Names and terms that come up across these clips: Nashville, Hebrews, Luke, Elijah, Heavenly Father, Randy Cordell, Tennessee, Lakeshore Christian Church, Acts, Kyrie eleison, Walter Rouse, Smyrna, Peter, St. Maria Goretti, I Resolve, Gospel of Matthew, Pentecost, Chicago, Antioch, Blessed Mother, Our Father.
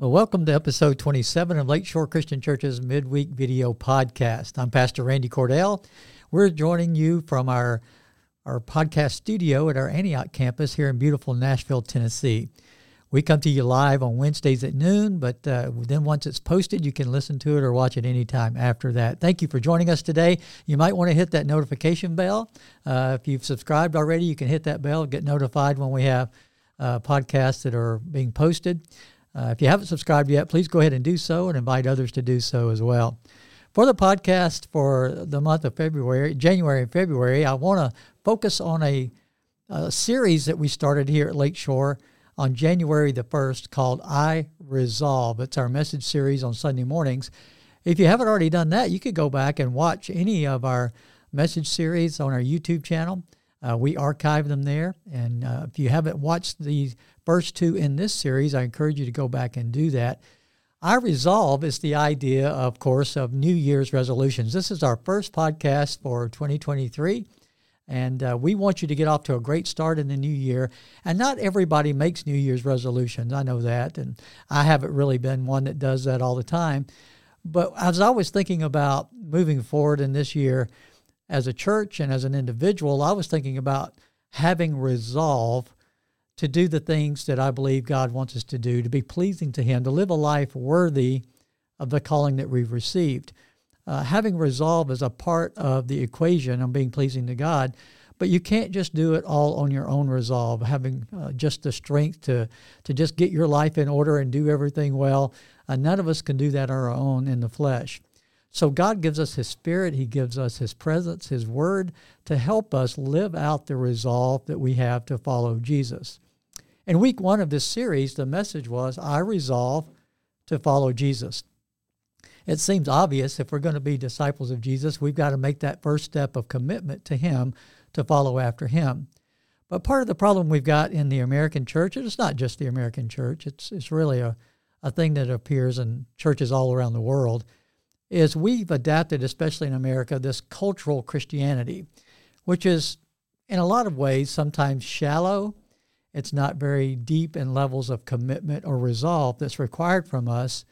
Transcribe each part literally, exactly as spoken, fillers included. Well, welcome to episode twenty-seven of Lakeshore Christian Church's Midweek Video Podcast. I'm Pastor Randy Cordell. We're joining you from our, our podcast studio at our Antioch campus here in beautiful Nashville, Tennessee. We come to you live on Wednesdays at noon, but uh, then once it's posted, you can listen to it or watch it anytime after that. Thank you for joining us today. You might want to hit that notification bell. Uh, if you've subscribed already, you can hit that bell and get notified when we have uh, podcasts that are being posted. Uh, if you haven't subscribed yet, please go ahead and do so and invite others to do so as well. For the podcast for the month of February, January and February, I want to focus on a, a series that we started here at Lakeshore on January the first called I Resolve. It's our message series on Sunday mornings. If you haven't already done that, you could go back and watch any of our message series on our YouTube channel. Uh, we archive them there, and uh, if you haven't watched the first two in this series, I encourage you to go back and do that. I Resolve is the idea, of course, of New Year's resolutions. This is our first podcast for twenty twenty-three, and uh, we want you to get off to a great start in the new year. And not everybody makes New Year's resolutions. I know that, and I haven't really been one that does that all the time. But I was always thinking about moving forward in this year. As a church and as an individual, I was thinking about having resolve to do the things that I believe God wants us to do, to be pleasing to Him, to live a life worthy of the calling that we've received. Uh, having resolve is a part of the equation on being pleasing to God, but you can't just do it all on your own resolve, having uh, just the strength to, to just get your life in order and do everything well. Uh, none of us can do that on our own in the flesh. So God gives us His Spirit, He gives us His presence, His Word, to help us live out the resolve that we have to follow Jesus. In week one of this series, the message was, I resolve to follow Jesus. It seems obvious if we're going to be disciples of Jesus, we've got to make that first step of commitment to Him to follow after Him. But part of the problem we've got in the American church, and it's not just the American church, it's, it's really a, a thing that appears in churches all around the world, is we've adapted, especially in America, this cultural Christianity, which is in a lot of ways sometimes shallow. It's not very deep in levels of commitment or resolve that's required from us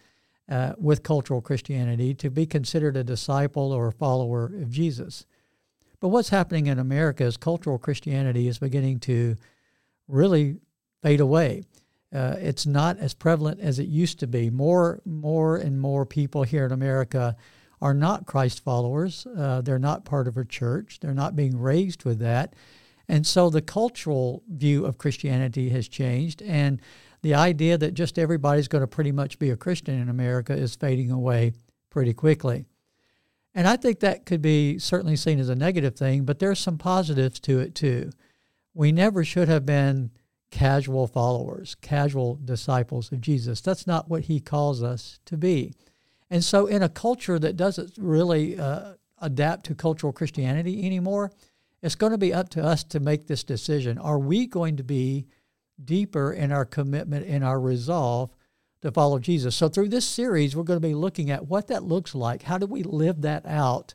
uh, with cultural Christianity to be considered a disciple or a follower of Jesus. But what's happening in America is cultural Christianity is beginning to really fade away. Uh, it's not as prevalent as it used to be. More, more and more people here in America are not Christ followers. Uh, they're not part of a church. They're not being raised with that. And so the cultural view of Christianity has changed, and the idea that just everybody's going to pretty much be a Christian in America is fading away pretty quickly. And I think that could be certainly seen as a negative thing, but there's some positives to it too. We never should have been casual followers, casual disciples of Jesus. That's not what He calls us to be. And so in a culture that doesn't really uh, adapt to cultural Christianity anymore, it's going to be up to us to make this decision. Are we going to be deeper in our commitment and our resolve to follow Jesus? So through this series, we're going to be looking at what that looks like. How do we live that out?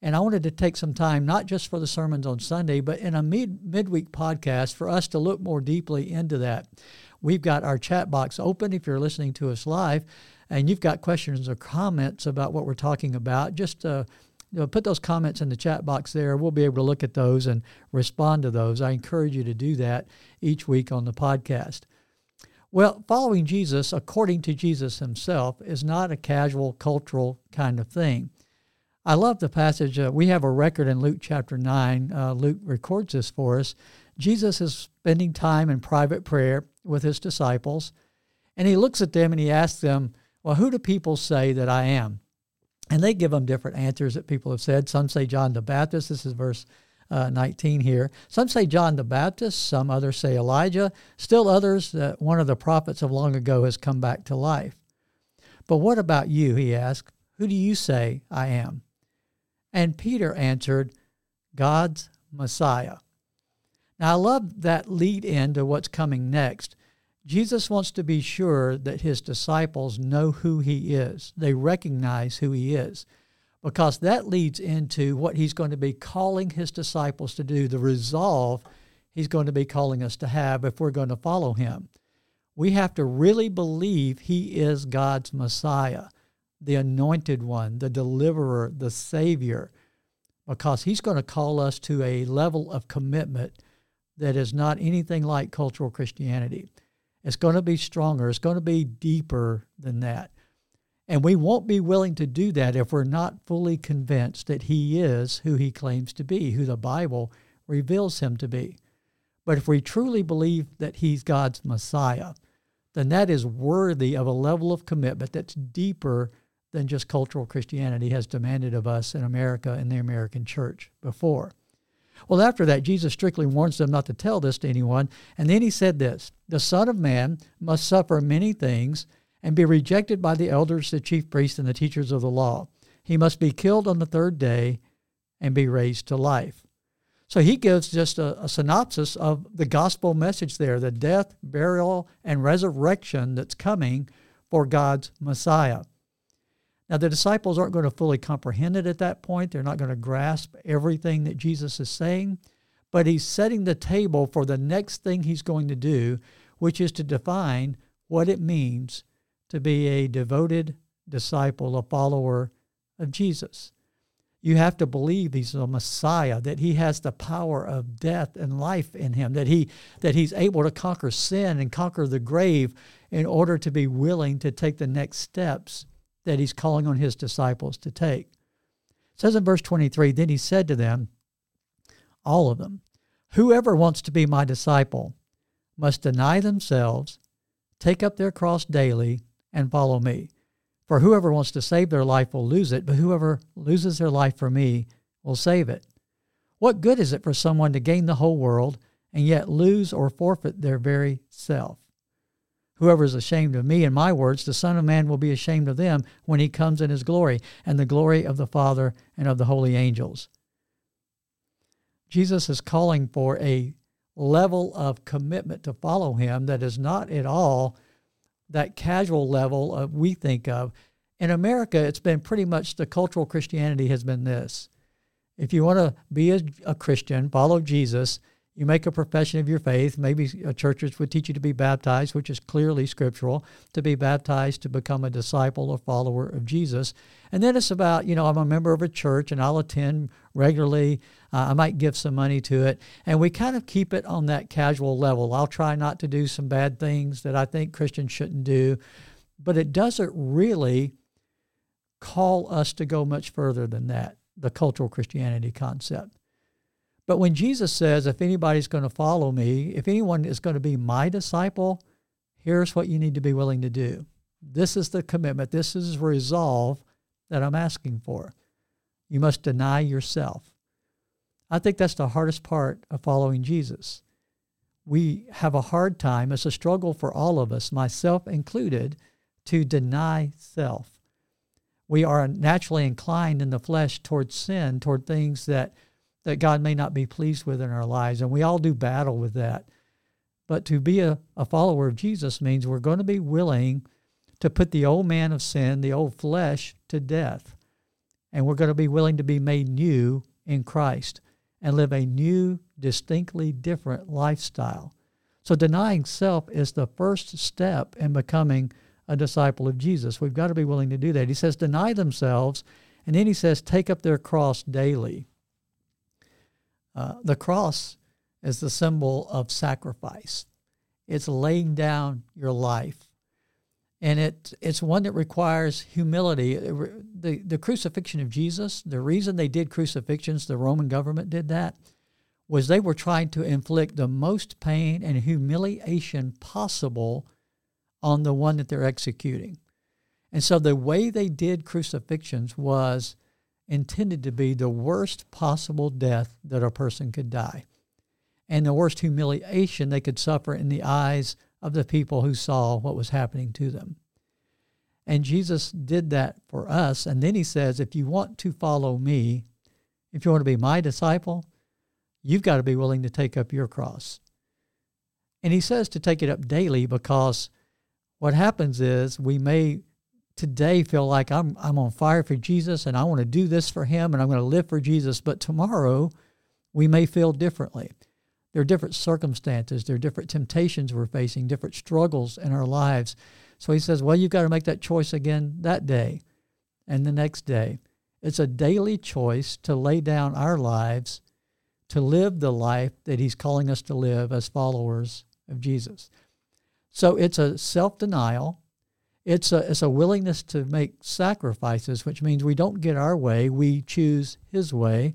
And I wanted to take some time, not just for the sermons on Sunday, but in a mid midweek podcast for us to look more deeply into that. We've got our chat box open if you're listening to us live, and you've got questions or comments about what we're talking about. Just uh, you know, put those comments in the chat box there. We'll be able to look at those and respond to those. I encourage you to do that each week on the podcast. Well, following Jesus, according to Jesus Himself, is not a casual cultural kind of thing. I love the passage. Uh, we have a record in Luke chapter nine. Uh, Luke records this for us. Jesus is spending time in private prayer with His disciples, and He looks at them and He asks them, well, who do people say that I am? And they give Him different answers that people have said. Some say John the Baptist. This is verse uh, nineteen here. Some say John the Baptist. Some others say Elijah. Still others, uh, one of the prophets of long ago has come back to life. But what about you, He asked. Who do you say I am? And Peter answered, God's Messiah. Now, I love that lead-in to what's coming next. Jesus wants to be sure that His disciples know who He is. They recognize who He is, because that leads into what He's going to be calling His disciples to do, the resolve He's going to be calling us to have if we're going to follow Him. We have to really believe he is God's Messiah, the anointed one, the deliverer, the Savior, because he's going to call us to a level of commitment that is not anything like cultural Christianity. It's going to be stronger. It's going to be deeper than that. And we won't be willing to do that if we're not fully convinced that he is who he claims to be, who the Bible reveals him to be. But if we truly believe that he's God's Messiah, then that is worthy of a level of commitment that's deeper than just cultural Christianity has demanded of us in America and the American church before. Well, after that, Jesus strictly warns them not to tell this to anyone. And then he said this, "The Son of Man must suffer many things and be rejected by the elders, the chief priests, and the teachers of the law. He must be killed on the third day and be raised to life." So he gives just a, a synopsis of the gospel message there, the death, burial, and resurrection that's coming for God's Messiah. Now, the disciples aren't going to fully comprehend it at that point. They're not going to grasp everything that Jesus is saying, but he's setting the table for the next thing he's going to do, which is to define what it means to be a devoted disciple, a follower of Jesus. You have to believe he's the Messiah, that he has the power of death and life in him, that he that he's able to conquer sin and conquer the grave in order to be willing to take the next steps that he's calling on his disciples to take. It says in verse twenty-three, "Then he said to them, all of them, whoever wants to be my disciple must deny themselves, take up their cross daily, and follow me. For whoever wants to save their life will lose it, but whoever loses their life for me will save it. What good is it for someone to gain the whole world and yet lose or forfeit their very self? Whoever is ashamed of me and my words, the Son of Man will be ashamed of them when he comes in his glory and the glory of the Father and of the holy angels." Jesus is calling for a level of commitment to follow him that is not at all that casual level of we think of. In America, it's been pretty much the cultural Christianity has been this. If you want to be a, a Christian, follow Jesus, you make a profession of your faith. Maybe churches would teach you to be baptized, which is clearly scriptural, to be baptized to become a disciple or follower of Jesus. And then it's about, you know, I'm a member of a church and I'll attend regularly. Uh, I might give some money to it. And we kind of keep it on that casual level. I'll try not to do some bad things that I think Christians shouldn't do. But it doesn't really call us to go much further than that, the cultural Christianity concept. But when Jesus says, if anybody's going to follow me, if anyone is going to be my disciple, here's what you need to be willing to do. This is the commitment. This is resolve that I'm asking for. You must deny yourself. I think that's the hardest part of following Jesus. We have a hard time. It's a struggle for all of us, myself included, to deny self. We are naturally inclined in the flesh toward sin, toward things that that God may not be pleased with in our lives. And we all do battle with that. But to be a, a follower of Jesus means we're going to be willing to put the old man of sin, the old flesh, to death. And we're going to be willing to be made new in Christ and live a new, distinctly different lifestyle. So denying self is the first step in becoming a disciple of Jesus. We've got to be willing to do that. He says, deny themselves. And then he says, take up their cross daily. Uh, the cross is the symbol of sacrifice. It's laying down your life. And it it's one that requires humility. The, the crucifixion of Jesus, the reason they did crucifixions, the Roman government did that, was they were trying to inflict the most pain and humiliation possible on the one that they're executing. And so the way they did crucifixions was intended to be the worst possible death that a person could die and the worst humiliation they could suffer in the eyes of the people who saw what was happening to them. And Jesus did that for us. And then he says, if you want to follow me, if you want to be my disciple, you've got to be willing to take up your cross. And he says to take it up daily because what happens is we may today feel like I'm I'm on fire for Jesus and I want to do this for him and I'm going to live for Jesus. But tomorrow we may feel differently. There are different circumstances. There are different temptations we're facing, different struggles in our lives. So he says, well, you've got to make that choice again that day and the next day. It's a daily choice to lay down our lives, to live the life that he's calling us to live as followers of Jesus. So it's a self-denial. It's a, it's a willingness to make sacrifices, which means we don't get our way. We choose his way.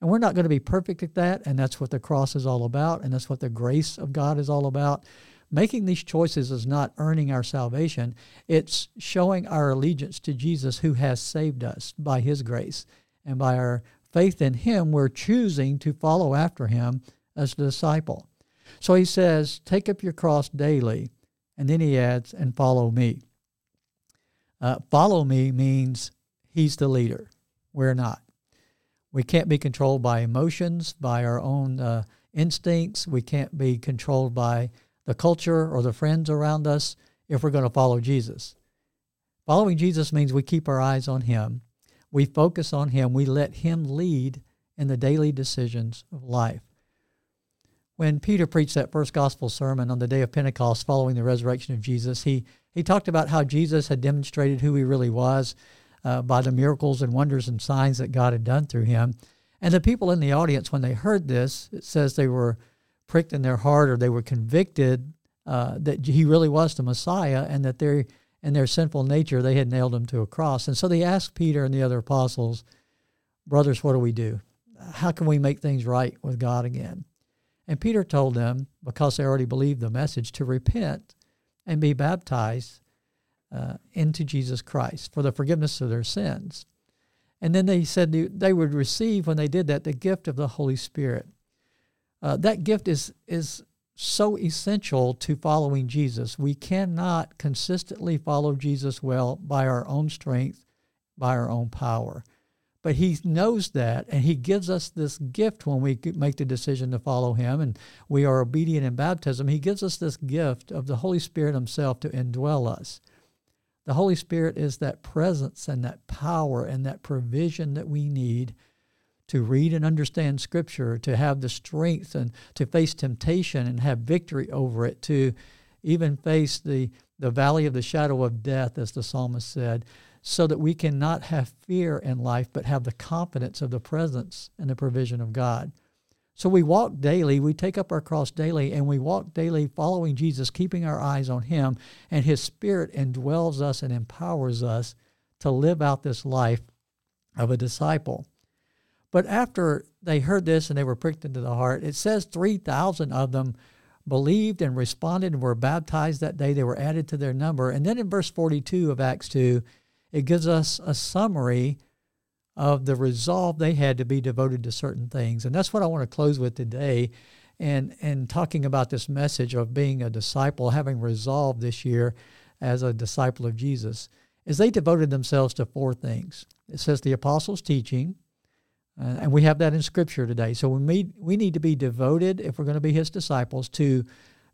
And we're not going to be perfect at that, and that's what the cross is all about, and that's what the grace of God is all about. Making these choices is not earning our salvation. It's showing our allegiance to Jesus, who has saved us by his grace. And by our faith in him, we're choosing to follow after him as the disciple. So he says, take up your cross daily, and then he adds, and follow me. Uh, follow me means he's the leader. We're not. We can't be controlled by emotions, by our own uh, instincts. We can't be controlled by the culture or the friends around us if we're going to follow Jesus. Following Jesus means we keep our eyes on him. We focus on him. We let him lead in the daily decisions of life. When Peter preached that first gospel sermon on the day of Pentecost following the resurrection of Jesus, he, he talked about how Jesus had demonstrated who he really was Uh, by the miracles and wonders and signs that God had done through him. And the people in the audience, when they heard this, it says they were pricked in their heart, or they were convicted uh, that he really was the Messiah, and that they, in their sinful nature, they had nailed him to a cross. And so they asked Peter and the other apostles, brothers, what do we do? How can we make things right with God again? And Peter told them, because they already believed the message, to repent and be baptized Uh, into Jesus Christ for the forgiveness of their sins. And then they said they would receive, when they did that, the gift of the Holy Spirit. Uh, that gift is, is so essential to following Jesus. We cannot consistently follow Jesus well by our own strength, by our own power. But he knows that, and he gives us this gift when we make the decision to follow him, and we are obedient in baptism. He gives us this gift of the Holy Spirit himself to indwell us. The Holy Spirit is that presence and that power and that provision that we need to read and understand Scripture, to have the strength and to face temptation and have victory over it, to even face the, the valley of the shadow of death, as the psalmist said, so that we cannot have fear in life, but have the confidence of the presence and the provision of God. So we walk daily, we take up our cross daily, and we walk daily following Jesus, keeping our eyes on him, and his Spirit indwells us and empowers us to live out this life of a disciple. But after they heard this and they were pricked into the heart, it says three thousand of them believed and responded and were baptized that day. They were added to their number. And then in verse forty-two of Acts two, it gives us a summary of the resolve they had to be devoted to certain things. And that's what I want to close with today, and, and talking about this message of being a disciple, having resolved this year as a disciple of Jesus, is they devoted themselves to four things. It says the apostles' teaching, uh, and we have that in Scripture today. So we need, we need to be devoted, if we're going to be his disciples, to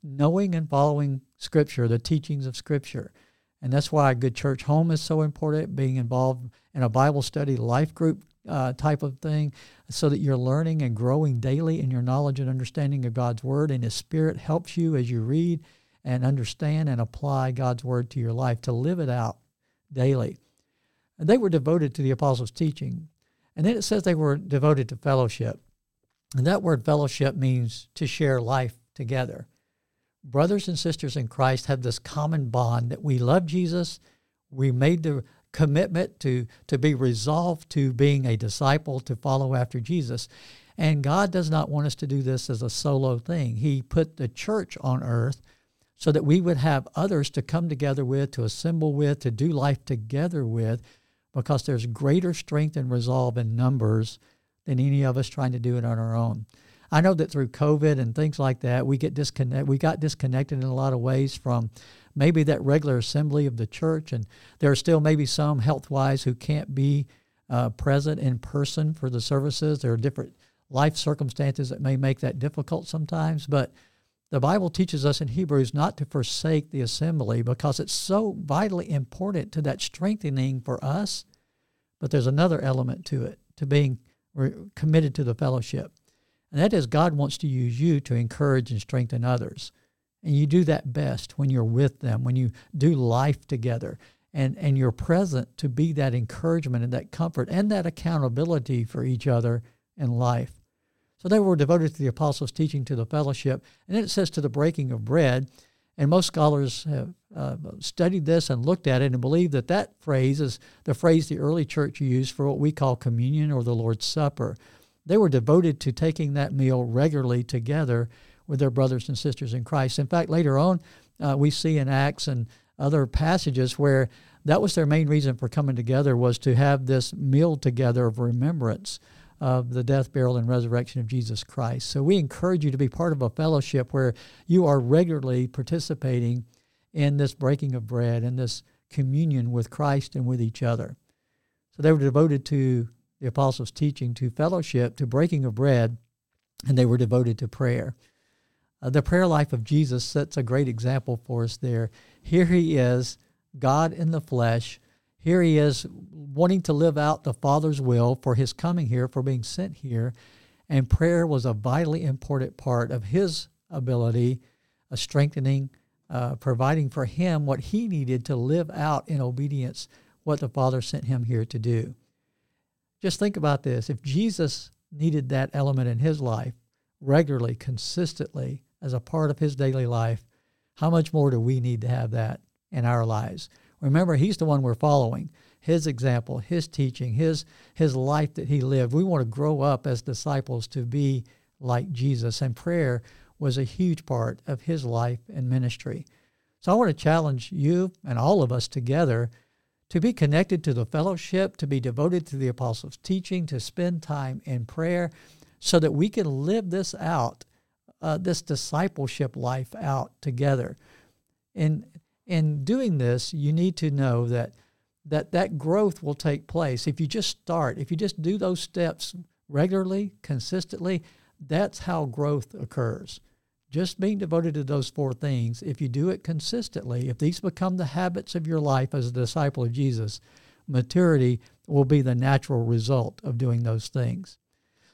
knowing and following Scripture, the teachings of Scripture. And that's why a good church home is so important, being involved in a Bible study, life group uh, type of thing, so that you're learning and growing daily in your knowledge and understanding of God's Word, and his Spirit helps you as you read and understand and apply God's Word to your life, to live it out daily. And they were devoted to the apostles' teaching. And then it says they were devoted to fellowship. And that word fellowship means to share life together. Brothers and sisters in Christ have this common bond that we love Jesus. We made the commitment to, to be resolved to being a disciple, to follow after Jesus. And God does not want us to do this as a solo thing. He put the church on earth so that we would have others to come together with, to assemble with, to do life together with, because there's greater strength and resolve in numbers than any of us trying to do it on our own. I know that through COVID and things like that, we get disconnect. We got disconnected in a lot of ways from maybe that regular assembly of the church, and there are still maybe some health-wise who can't be uh, present in person for the services. There are different life circumstances that may make that difficult sometimes, but the Bible teaches us in Hebrews not to forsake the assembly, because it's so vitally important to that strengthening for us, but there's another element to it, to being re- committed to the fellowship. And that is, God wants to use you to encourage and strengthen others. And you do that best when you're with them, when you do life together, and, and you're present to be that encouragement and that comfort and that accountability for each other in life. So they were devoted to the apostles' teaching, to the fellowship, and then it says to the breaking of bread. And most scholars have uh, studied this and looked at it and believe that that phrase is the phrase the early church used for what we call communion or the Lord's Supper. They were devoted to taking that meal regularly together with their brothers and sisters in Christ. In fact, later on, uh, we see in Acts and other passages where that was their main reason for coming together, was to have this meal together of remembrance of the death, burial, and resurrection of Jesus Christ. So we encourage you to be part of a fellowship where you are regularly participating in this breaking of bread and this communion with Christ and with each other. So they were devoted to the apostles' teaching, to fellowship, to breaking of bread, and they were devoted to prayer. Uh, the prayer life of Jesus sets a great example for us there. Here he is, God in the flesh. Here he is wanting to live out the Father's will for his coming here, for being sent here. And prayer was a vitally important part of his ability, a strengthening, uh, providing for him what he needed to live out in obedience what the Father sent him here to do. Just think about this. If Jesus needed that element in his life regularly, consistently, as a part of his daily life, how much more do we need to have that in our lives? Remember, he's the one we're following, his example, his teaching, his his life that he lived. We want to grow up as disciples to be like Jesus, and prayer was a huge part of his life and ministry. So I want to challenge you and all of us together to be connected to the fellowship, to be devoted to the apostles' teaching, to spend time in prayer so that we can live this out, uh, this discipleship life out together. In In doing this, you need to know that, that that growth will take place. If you just start, if you just do those steps regularly, consistently, that's how growth occurs. Just being devoted to those four things, if you do it consistently, if these become the habits of your life as a disciple of Jesus, maturity will be the natural result of doing those things.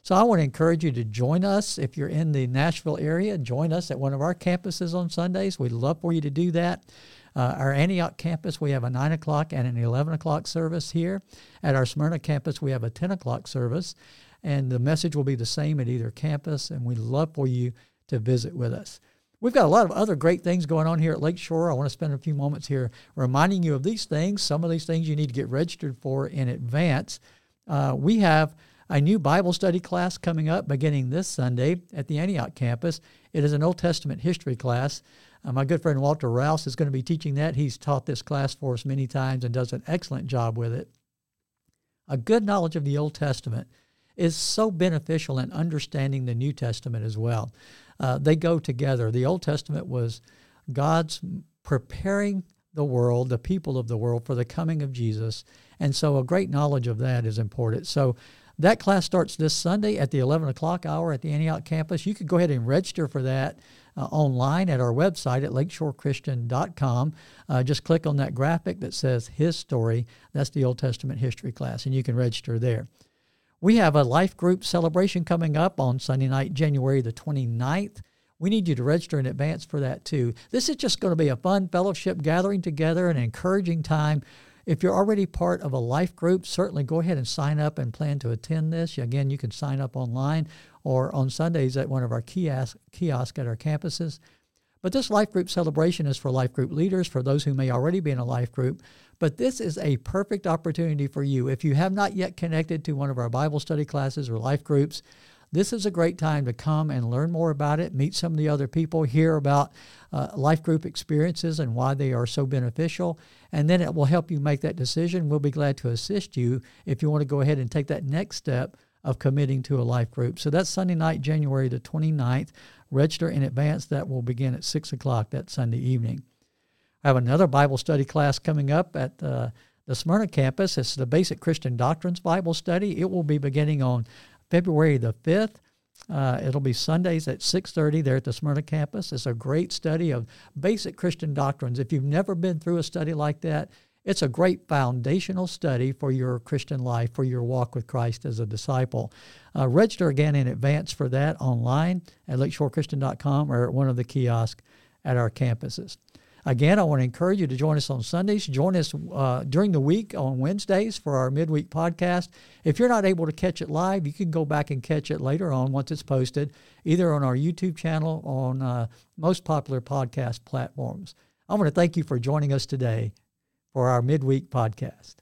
So I want to encourage you to join us. If you're in the Nashville area, join us at one of our campuses on Sundays. We'd love for you to do that. Uh, our Antioch campus, we have a nine o'clock and an eleven o'clock service here. At our Smyrna campus, we have a ten o'clock service. And the message will be the same at either campus, and we'd love for you to visit with us. We've got a lot of other great things going on here at Lakeshore. I want to spend a few moments here reminding you of these things. Some of these things you need to get registered for in advance. Uh, we have a new Bible study class coming up beginning this Sunday at the Antioch campus. It is an Old Testament history class. Uh, my good friend Walter Rouse is going to be teaching that. He's taught this class for us many times and does an excellent job with it. A good knowledge of the Old Testament is so beneficial in understanding the New Testament as well. Uh, they go together. The Old Testament was God's preparing the world, the people of the world, for the coming of Jesus. And so a great knowledge of that is important. So that class starts this Sunday at the eleven o'clock hour at the Antioch campus. You can go ahead and register for that uh, online at our website at lakeshore christian dot com. Uh, just click on that graphic that says His Story. That's the Old Testament history class, and you can register there. We have a life group celebration coming up on Sunday night, January the twenty-ninth. We need you to register in advance for that too. This is just going to be a fun fellowship gathering together, an encouraging time. If you're already part of a life group, certainly go ahead and sign up and plan to attend this. Again, you can sign up online or on Sundays at one of our kiosks kiosk at our campuses. But this life group celebration is for life group leaders, for those who may already be in a life group. But this is a perfect opportunity for you. If you have not yet connected to one of our Bible study classes or life groups, this is a great time to come and learn more about it, meet some of the other people, hear about uh, life group experiences and why they are so beneficial, and then it will help you make that decision. We'll be glad to assist you if you want to go ahead and take that next step of committing to a life group. So that's Sunday night, January the twenty-ninth. Register in advance. That will begin at six o'clock that Sunday evening. I have another Bible study class coming up at uh, the Smyrna campus. It's the Basic Christian Doctrines Bible Study. It will be beginning on February the fifth, uh, it'll be Sundays at six thirty there at the Smyrna campus. It's a great study of basic Christian doctrines. If you've never been through a study like that, It's a great foundational study for your Christian life, for your walk with Christ as a disciple. Uh, register again in advance for that online at lakeshore christian dot com or at one of the kiosks at our campuses. Again, I want to encourage you to join us on Sundays. Join us uh, during the week on Wednesdays for our midweek podcast. If you're not able to catch it live, you can go back and catch it later on once it's posted, either on our YouTube channel or on uh, most popular podcast platforms. I want to thank you for joining us today for our midweek podcast.